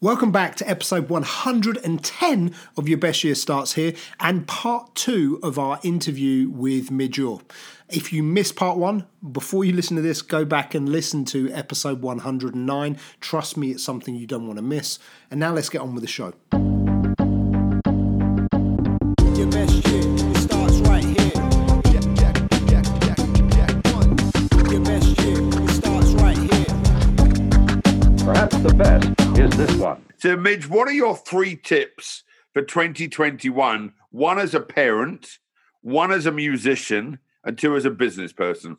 Welcome back to episode 110 of Your Best Year Starts Here and part two of our interview with Midge Ure. If you missed part one, before you listen to this, go back and listen to episode 109. Trust me, it's something you don't want to miss. And now let's get on with the show. Your best year, it starts right here. Your best year, it starts right here. Perhaps the best. Here's this one. So, Midge, what are your three tips for 2021? One as a parent, one as a musician, and two as a business person.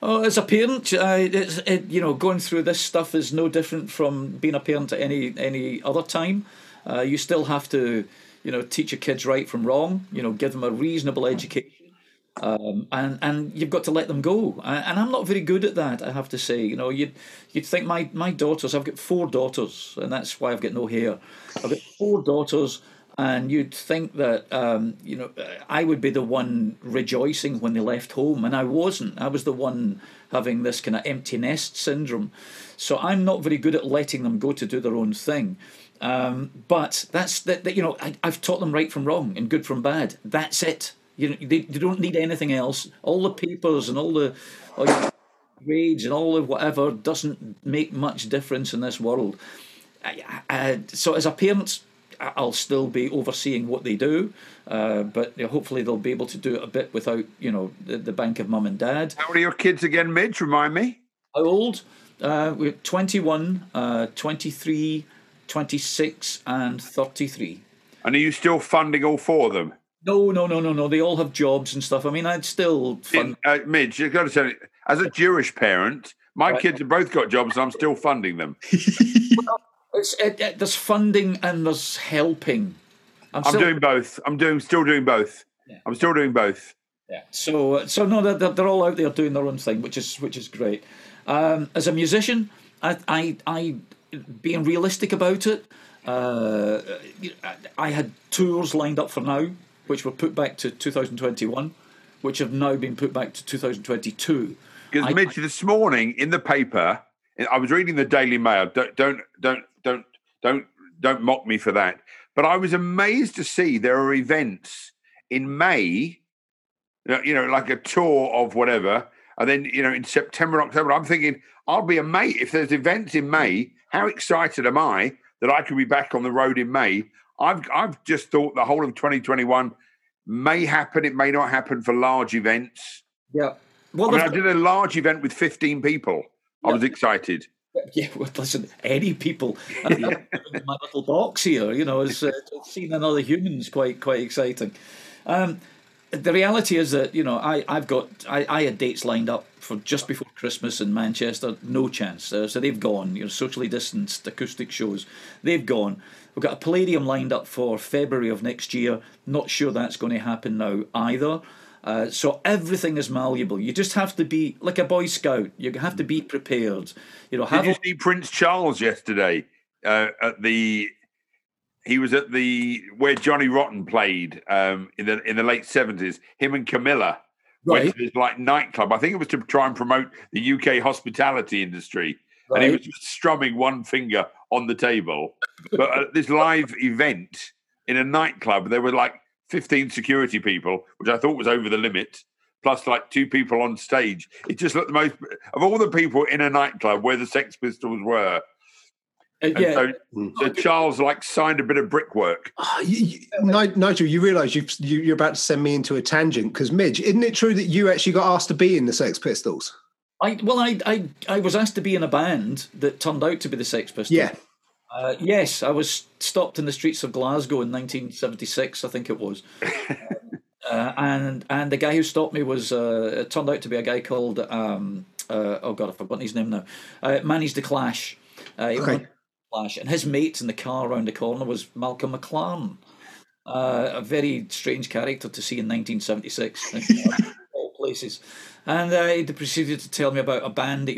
Oh, as a parent, going through this stuff is no different from being a parent at any other time. You still have to, teach your kids right from wrong. Give them a reasonable education. And you've got to let them go, and I'm not very good at that, I have to say. You'd think my daughters — I've got four daughters, and that's why I've got no hair. I've got four daughters, and you'd think that I would be the one rejoicing when they left home, and I wasn't. I was the one having this kind of empty nest syndrome. So I'm not very good at letting them go to do their own thing. But that's that. I've taught them right from wrong and good from bad. That's it. They don't need anything else. All the papers and all the grades and all the whatever doesn't make much difference in this world. So as a parent, I'll still be overseeing what they do, but hopefully they'll be able to do it a bit without, the bank of mum and dad. How old are your kids again, Midge? Remind me. How old? We're 21, 23, 26 and 33. And are you still funding all four of them? No. They all have jobs and stuff. I mean, I'd still... Midge, you've got to tell me, as a Jewish parent, my kids have both got jobs and I'm still funding them. Well, there's funding and there's helping. I'm still doing both. Yeah. I'm still doing both. Yeah. So no, they're all out there doing their own thing, which is great. As a musician, I being realistic about it, I had tours lined up for now, which were put back to 2021, which have now been put back to 2022. Because, Midge, this morning in the paper, I was reading the Daily Mail. Don't mock me for that. But I was amazed to see there are events in May, like a tour of whatever, and then in September, October. I'm thinking, I'll be a mate if there's events in May. How excited am I that I could be back on the road in May? I've just thought the whole of 2021 may happen. It may not happen for large events. Yeah. Well, I did a large event with 15 people. Yeah. I was excited. Yeah, well, listen, any people. In my little box here, is seeing another human's quite exciting. The reality is that, I had dates lined up for just before Christmas in Manchester. No chance. So they've gone. Socially distanced acoustic shows. They've gone. We've got a Palladium lined up for February of next year. Not sure that's going to happen now either. So everything is malleable. You just have to be like a Boy Scout. You have to be prepared. Did you see Prince Charles yesterday? He was at the where Johnny Rotten played in the late '70s. Him and Camilla went to this nightclub. I think it was to try and promote the UK hospitality industry. Right. And he was just strumming one finger on the table. But at this live event in a nightclub, there were 15 security people, which I thought was over the limit, plus two people on stage. It just looked the most... Of all the people in a nightclub where the Sex Pistols were... So Charles signed a bit of brickwork. Nigel, you realise you're about to send me into a tangent, because, Midge, isn't it true that you actually got asked to be in the Sex Pistols? I was asked to be in a band that turned out to be the Sex Pistols. Yeah. Yes, I was stopped in the streets of Glasgow in 1976, I think it was. And the guy who stopped me was it turned out to be a guy called I've forgotten his name now. Managed The Clash. And his mate in the car around the corner was Malcolm McLaren, a very strange character to see in 1976, in all places. And he proceeded to tell me about a band that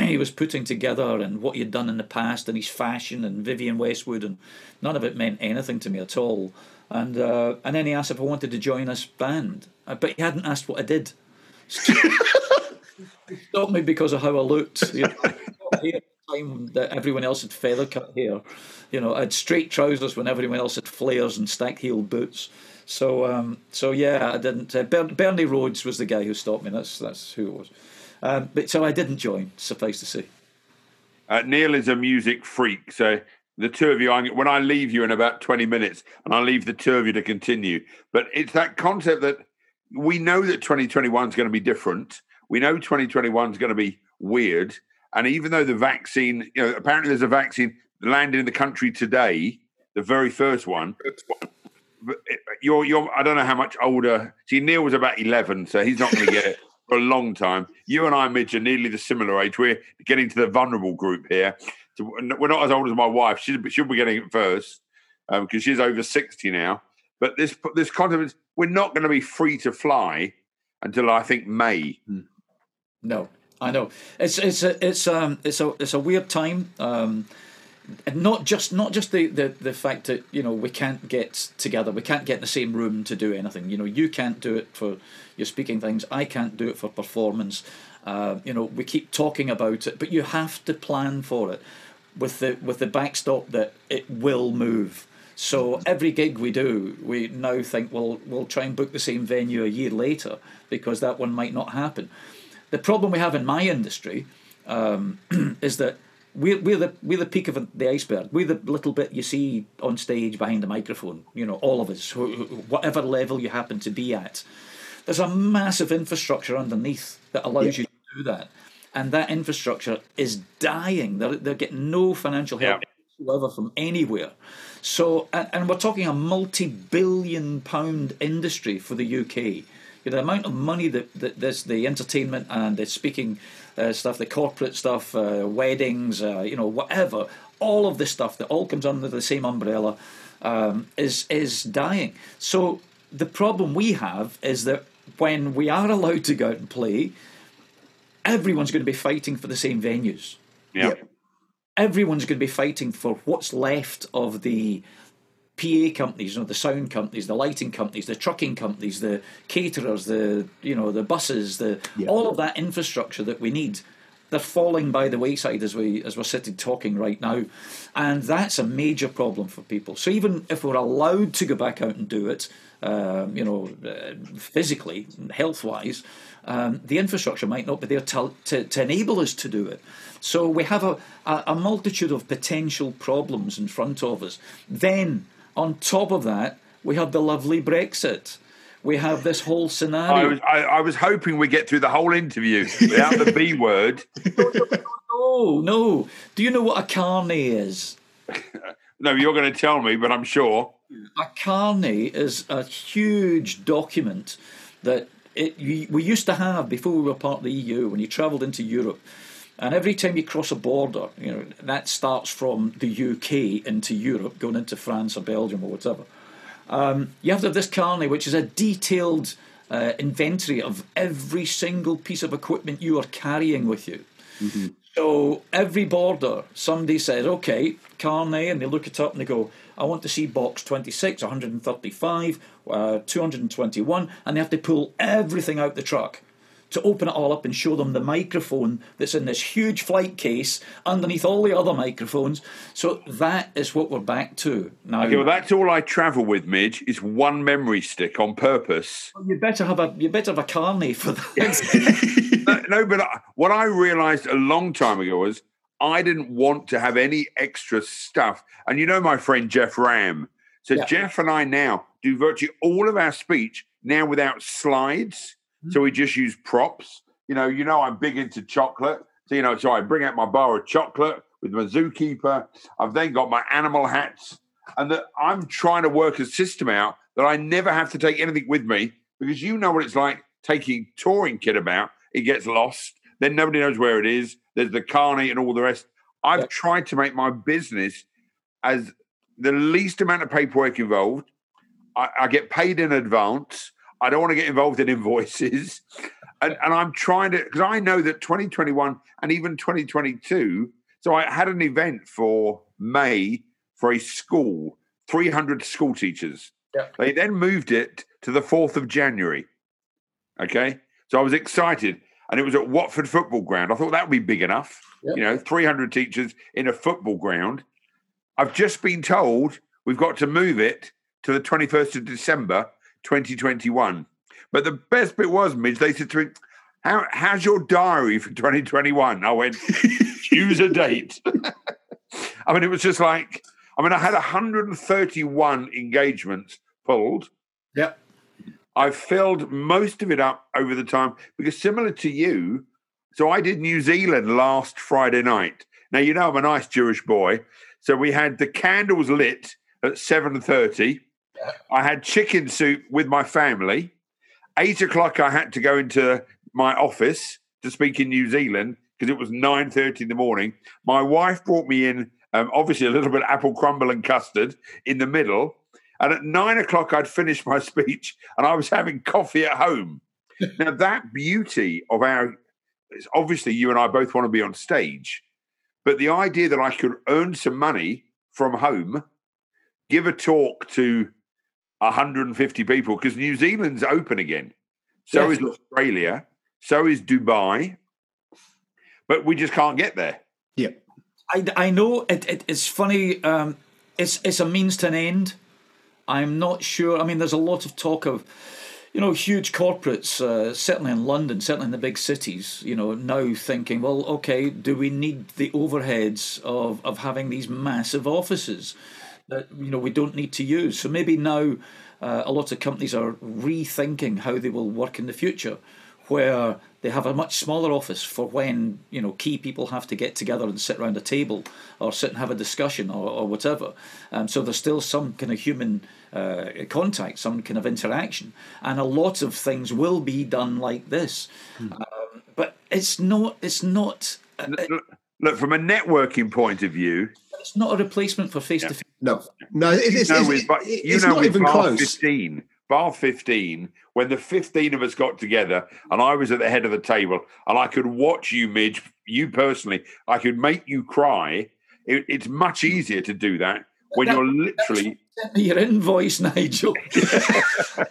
he was putting together and what he had done in the past and his fashion and Vivian Westwood, and none of it meant anything to me at all. And then he asked if I wanted to join this band, but he hadn't asked what I did. He stopped me because of how I looked. time that everyone else had feather cut hair. You know, I had straight trousers when everyone else had flares and stack heel boots. So, so yeah, I didn't. Bernie Rhodes was the guy who stopped me. That's who it was. But so I didn't join. Suffice to say, Neil is a music freak. So the two of you, when I leave you in about 20 minutes, and I leave the two of you to continue. But it's that concept that we know that 2021 is going to be different. We know 2021 is going to be weird. And even though the vaccine, you know, apparently there's a vaccine landed in the country today, the very first one. But you're I don't know how much older. See, Neil was about 11, so he's not going to get it for a long time. You and I, Midge, are nearly the similar age. We're getting to the vulnerable group here. So we're not as old as my wife. She'll be getting it first because she's over 60 now. But this concept, we're not going to be free to fly until I think May. No, I know it's a weird time. And not just the fact that, you know, we can't get together, we can't get in the same room to do anything. You know, you can't do it for your speaking things, I can't do it for performance. You know, we keep talking about it, but you have to plan for it with the backstop that it will move. So every gig we do, we now think we'll try and book the same venue a year later because that one might not happen. The problem we have in my industry is that We're the peak of the iceberg. We're the little bit you see on stage behind the microphone. You know, all of us, whatever level you happen to be at. There's a massive infrastructure underneath that allows you to do that, and that infrastructure is dying. They're getting no financial help whatsoever from anywhere. So, and we're talking a multi-billion-pound industry for the UK. The amount of money that there's, the entertainment and the speaking stuff, the corporate stuff, weddings, you know, whatever, all of this stuff that all comes under the same umbrella is dying. So the problem we have is that when we are allowed to go out and play, everyone's going to be fighting for the same venues. Yeah. Everyone's going to be fighting for what's left of the PA companies, you know, the sound companies, the lighting companies, the trucking companies, the caterers, the, you know, the buses, all of that infrastructure that we need. They're falling by the wayside as we're sitting talking right now, and that's a major problem for people. So even if we're allowed to go back out and do it, you know, physically, health-wise, the infrastructure might not be there to enable us to do it. So we have a multitude of potential problems in front of us. Then, on top of that, we have the lovely Brexit. We have this whole scenario. I was hoping we get through the whole interview without the B word. No. Do you know what a carny is? No, you're going to tell me, but I'm sure. A carny is a huge document that we used to have before we were part of the EU when you travelled into Europe. And every time you cross a border, you know, that starts from the UK into Europe, going into France or Belgium or whatever. You have to have this carnet, which is a detailed inventory of every single piece of equipment you are carrying with you. Mm-hmm. So every border, somebody says, okay, carnet, and they look it up and they go, I want to see box 26, 135, 221, and they have to pull everything out the truck to open it all up and show them the microphone that's in this huge flight case underneath all the other microphones. So that is what we're back to now. Okay, well, that's all I travel with, Midge, is one memory stick on purpose. Well, you better have a carny for that. No, but what I realised a long time ago was I didn't want to have any extra stuff. And you know my friend Jeff Ram. So Jeff and I now do virtually all of our speech now without slides. So we just use props. You know, I'm big into chocolate. So, you know, so I bring out my bar of chocolate with my zookeeper. I've then got my animal hats. And that I'm trying to work a system out that I never have to take anything with me, because you know what it's like taking touring kit about. It gets lost. Then nobody knows where it is. There's the carny and all the rest. I've tried to make my business as the least amount of paperwork involved. I get paid in advance. I don't want to get involved in invoices. And I'm trying to, because I know that 2021 and even 2022, so I had an event for May for a school, 300 school teachers. Yep. They then moved it to the 4th of January. Okay. So I was excited. and it was at Watford Football Ground. I thought that would be big enough, yep. You know, 300 teachers in a football ground. I've just been told we've got to move it to the 21st of December, 2021. But the best bit was, Midge, they said to me, how's your diary for 2021? I went, choose a date. I mean, it was just like, I mean, I had 131 engagements pulled. Yep. I filled most of it up over the time because similar to you, so I did New Zealand last Friday night. Now, you know, I'm a nice Jewish boy. So we had the candles lit at 7:30. Yeah. I had chicken soup with my family. 8 o'clock, I had to go into my office to speak in New Zealand because it was 9:30 in the morning. My wife brought me in, obviously, a little bit of apple crumble and custard in the middle. And at 9 o'clock, I'd finished my speech and I was having coffee at home. Now, that beauty of our, obviously, you and I both want to be on stage, but the idea that I could earn some money from home, give a talk to 150 people, because New Zealand's open again. So yes. Is Australia. So is Dubai. But we just can't get there. Yeah. I know it's funny. It's a means to an end. I'm not sure. I mean, there's a lot of talk of, you know, huge corporates, certainly in London, certainly in the big cities, you know, now thinking, well, okay, do we need the overheads of having these massive offices that, you know, we don't need to use? So maybe now a lot of companies are rethinking how they will work in the future, where they have a much smaller office for when, you know, key people have to get together and sit around a table or sit and have a discussion or whatever. So there's still some kind of human contact, some kind of interaction. And a lot of things will be done like this. Mm. But it's not... Look, from a networking point of view... It's not a replacement for face-to-face. Yeah. No, it's not even close. 15. Bar 15, when the 15 of us got together and I was at the head of the table and I could watch you, Midge, you personally, I could make you cry. It's much easier to do that when you're literally... Send me your invoice, Nigel. But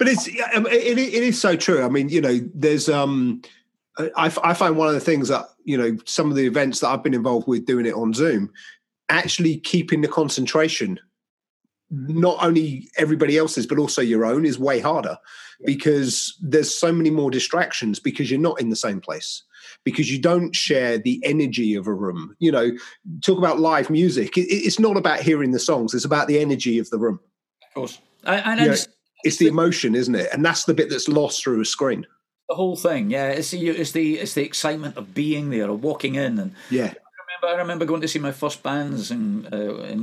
it is so true. I mean, you know, there's... I find one of the things that, you know, some of the events that I've been involved with doing it on Zoom, actually keeping the concentration, not only everybody else's, but also your own, is way harder because there's so many more distractions because you're not in the same place, because you don't share the energy of a room. You know, talk about live music. It's not about hearing the songs. It's about the energy of the room. Of course. I know. You know, it's the emotion, isn't it? And that's the bit that's lost through a screen. The whole thing. Yeah. It's the excitement of being there, of walking in and yeah. I remember going to see my first bands in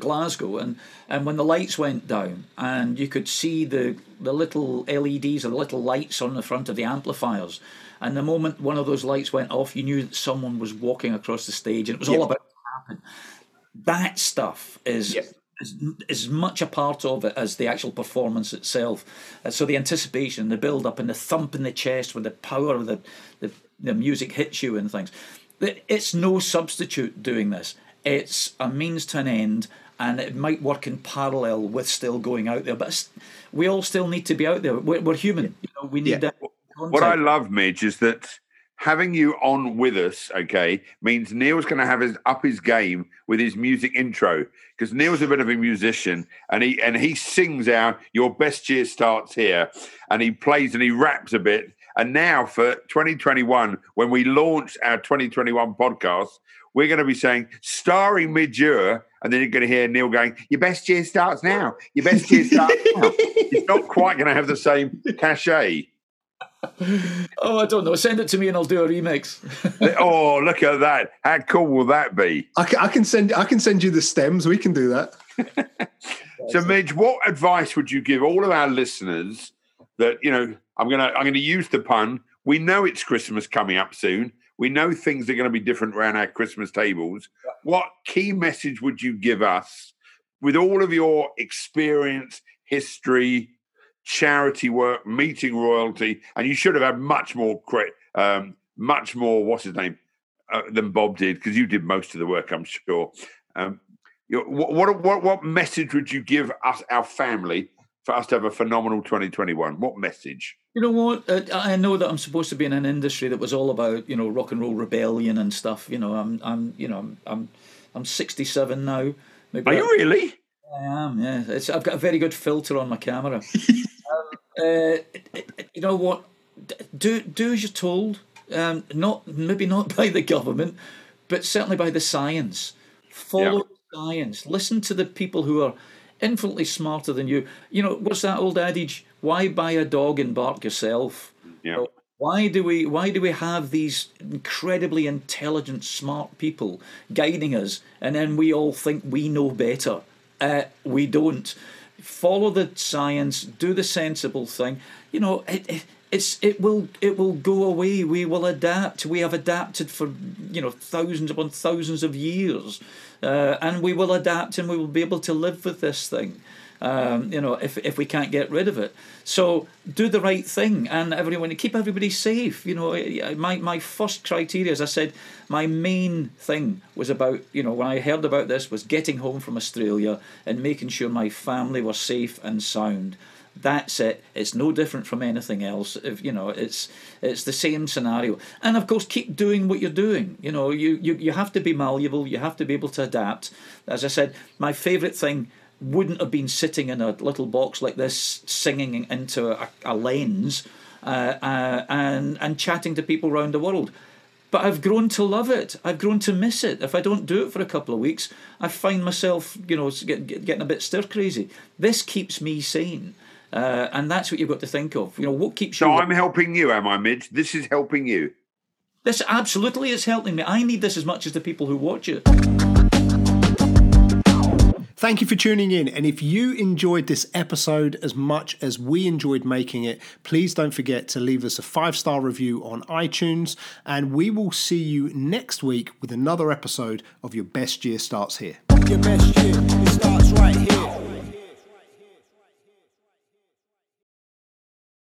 Glasgow, and when the lights went down and you could see the little LEDs or the little lights on the front of the amplifiers, and the moment one of those lights went off, you knew that someone was walking across the stage, and it was all about what happened. That stuff is much a part of it as the actual performance itself. So the anticipation, the build-up, and the thump in the chest with the power of the music hits you and things. It's no substitute doing this. It's a means to an end, and it might work in parallel with still going out there. But we all still need to be out there. We're human. You know, we need that contact. What I love, Midge, is that having you on with us, okay, means Neil's going to have up his game with his music intro, because Neil's a bit of a musician, and he sings out "Your Best Year Starts Here," and he plays and he raps a bit. And now for 2021, when we launch our 2021 podcast, we're going to be saying, starring Midge Ure, and then you're going to hear Neil going, your best year starts now. Your best year starts now. It's not quite going to have the same cachet. Oh, I don't know. Send it to me and I'll do a remix. Oh, look at that. How cool will that be? I can send you the stems. We can do that. So, Midge, what advice would you give all of our listeners that, you know, I'm going to use the pun. We know it's Christmas coming up soon. We know things are going to be different around our Christmas tables. What key message would you give us with all of your experience, history, charity work, meeting royalty? And you should have had much more than Bob did, because you did most of the work, I'm sure. What message would you give us, our family, for us to have a phenomenal 2021? What message? You know what? I know that I'm supposed to be in an industry that was all about, you know, rock and roll rebellion and stuff. You know, I'm 67 now. Maybe are you really? I am. Yeah, I've got a very good filter on my camera. You know what? Do as you're told. Maybe not by the government, but certainly by the science. Follow science. Listen to the people who are infinitely smarter than you. You know, what's that old adage? Why buy a dog and bark yourself? Yeah. Why do we have these incredibly intelligent, smart people guiding us, and then we all think we know better? We don't. Follow the science. Do the sensible thing. You know, it will go away. We will adapt. We have adapted for, you know, thousands upon thousands of years, and we will adapt, and we will be able to live with this thing. You know, if we can't get rid of it, so do the right thing, and everyone, keep everybody safe. You know, my first criteria, as I said, my main thing was about, you know, when I heard about this, was getting home from Australia and making sure my family were safe and sound. That's it. It's no different from anything else. If you know, it's the same scenario. And of course, keep doing what you're doing. You know, you have to be malleable. You have to be able to adapt. As I said, my favourite thing wouldn't have been sitting in a little box like this, singing into a lens, and chatting to people around the world. But I've grown to love it. I've grown to miss it. If I don't do it for a couple of weeks, I find myself, you know, getting a bit stir crazy. This keeps me sane. And that's what you've got to think of. You know, what keeps you... No, I'm helping you, am I, Midge? This is helping you. This absolutely is helping me. I need this as much as the people who watch it. Thank you for tuning in. And if you enjoyed this episode as much as we enjoyed making it, please don't forget to leave us a 5-star review on iTunes. And we will see you next week with another episode of Your Best Year Starts Here. Your best year, it starts right here.